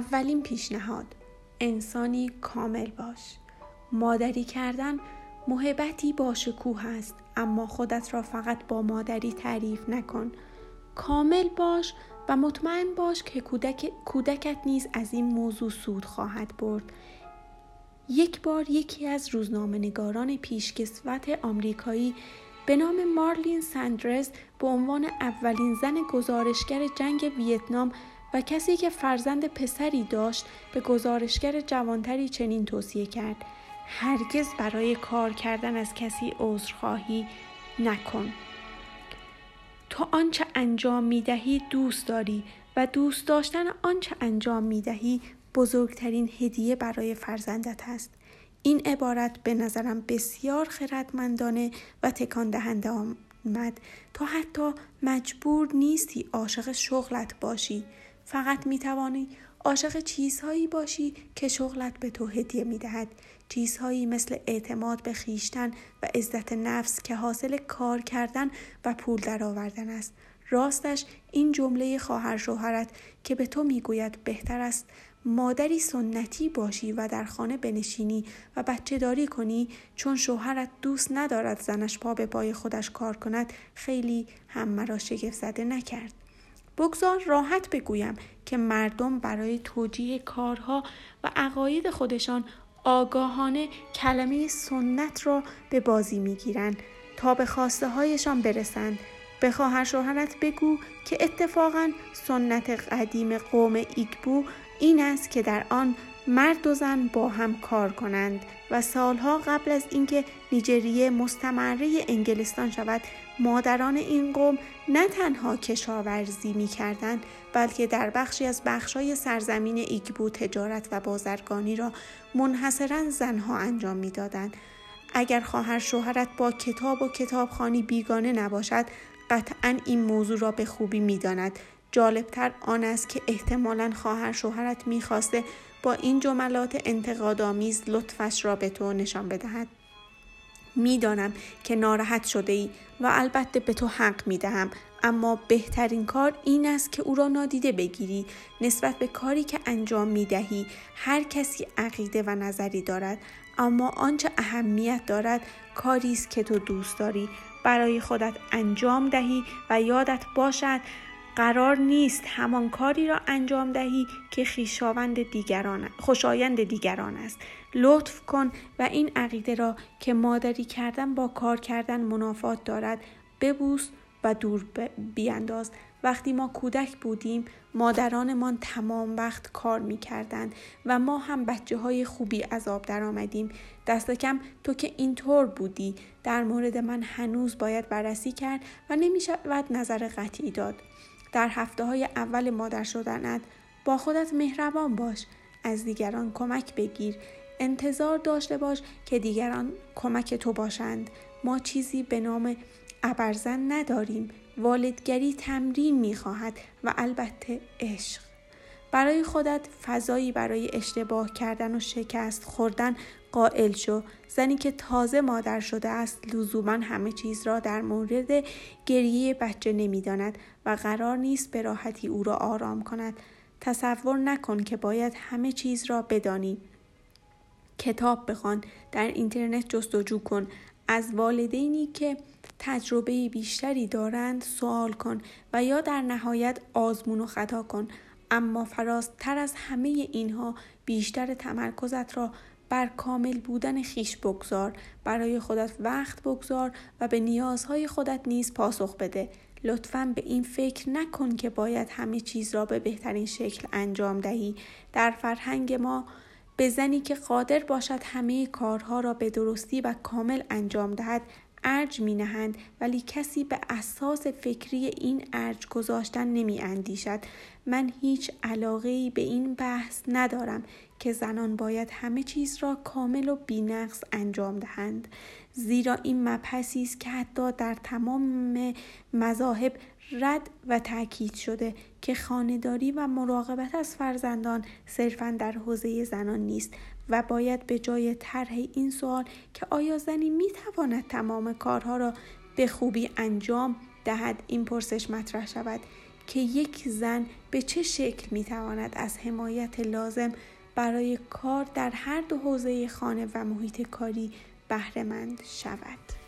اولین پیشنهاد، انسانی کامل باش. مادری کردن محبتی باشکوه است، اما خودت را فقط با مادری تعریف نکن. کامل باش و مطمئن باش که کودکت نیز از این موضوع سود خواهد برد. یک بار یکی از روزنامه‌نگاران پیشکسوت آمریکایی به نام مارلین سندرز به عنوان اولین زن گزارشگر جنگ ویتنام و کسی که فرزند پسری داشت به گزارشگر جوانتری چنین توصیه کرد: هرگز برای کار کردن از کسی عذرخواهی نکن. تو آنچه انجام می‌دهی دوست داری و دوست داشتن آنچه انجام می‌دهی بزرگترین هدیه برای فرزندت است. این عبارت به نظرم بسیار خردمندانه و تکان دهنده آمد. تو حتی مجبور نیستی عاشق شغلت باشی، فقط می‌توانی عاشق چیزهایی باشی که شغلت به تو هدیه می‌دهد، چیزهایی مثل اعتماد به خویشتن و عزت نفس که حاصل کار کردن و پول درآوردن است. راستش این جمله خواهر شوهرت که به تو میگوید بهتر است مادری سنتی باشی و در خانه بنشینی و بچه داری کنی چون شوهرت دوست ندارد زنش پا به پای خودش کار کند، خیلی هم مرا شگفت زده نکرد. بگذار راحت بگویم که مردم برای توجیه کارها و عقاید خودشان آگاهانه کلمه سنت را به بازی میگیرند تا به خواسته هایشان برسند. به خواهر شوهرت بگو که اتفاقاً سنت قدیم قوم ایگبو این است که در آن مرد و زن با هم کار کنند و سالها قبل از اینکه نیجریه مستعمره انگلستان شود، مادران این قوم نه تنها کشاورزی می‌کردند بلکه در بخشی از بخش‌های سرزمین ایگبو تجارت و بازرگانی را منحصراً زنها انجام می‌دادند. اگر خواهر شوهرت با کتاب و کتابخوانی بیگانه نباشد، قطعاً این موضوع را به خوبی می‌داند. جالبتر آن است که احتمالاً خواهر شوهرت می‌خواسته با این جملات انتقادآمیز لطفش را به تو نشان بدهد. میدانم که ناراحت شده ای و البته به تو حق میدهم، اما بهترین کار این است که او را نادیده بگیری. نسبت به کاری که انجام میدهی هر کسی عقیده و نظری دارد، اما آنچه اهمیت دارد کاری است که تو دوست داری برای خودت انجام دهی و یادت باشد قرار نیست همان کاری را انجام دهی که خوشایند دیگران است. لطف کن و این عقیده را که مادری کردن با کار کردن منافات دارد ببوس و دور بینداز. وقتی ما کودک بودیم مادرانمان تمام وقت کار می‌کردند و ما هم بچه‌های خوبی از آب درآمدیم. دست کم تو که اینطور بودی. در مورد من هنوز باید بررسی کرد و نمی‌شود نظر قطعی داد. در هفته‌های اول مادر شدنت با خودت مهربان باش، از دیگران کمک بگیر، انتظار داشته باش که دیگران کمک تو باشند. ما چیزی به نام ابرزن نداریم. والدگری تمرین می‌خواهد و البته عشق. برای خودت فضایی برای اشتباه کردن و شکست خوردن قائل شو. زنی که تازه مادر شده است لزوما همه چیز را در مورد گریه بچه نمی‌داند و قرار نیست به راحتی او را آرام کند. تصور نکن که باید همه چیز را بدانی. کتاب بخوان، در اینترنت جستجو کن، از والدینی که تجربه بیشتری دارند سوال کن و یا در نهایت آزمون و خطا کن. اما فراتر از همه اینها بیشتر تمرکزت را بر کامل بودن خویش بگذار. برای خودت وقت بگذار و به نیازهای خودت نیز پاسخ بده. لطفاً به این فکر نکن که باید همه چیز را به بهترین شکل انجام دهی. در فرهنگ ما به زنی که قادر باشد همه کارها را به درستی و کامل انجام دهد ارج می نهند، ولی کسی به اساس فکری این ارج گذاشتن نمی اندیشد. من هیچ علاقه‌ای به این بحث ندارم که زنان باید همه چیز را کامل و بی‌نقص انجام دهند، زیرا این مبحثی است که حتی در تمام مذاهب رد و تأکید شده که خانه‌داری و مراقبت از فرزندان صرفاً در حوزه زنان نیست و باید به جای طرح این سوال که آیا زنی می‌تواند تمام کارها را به خوبی انجام دهد این پرسش مطرح شود: که یک زن به چه شکل میتواند از حمایت لازم برای کار در هر دو حوزه خانه و محیط کاری بهره‌مند شود.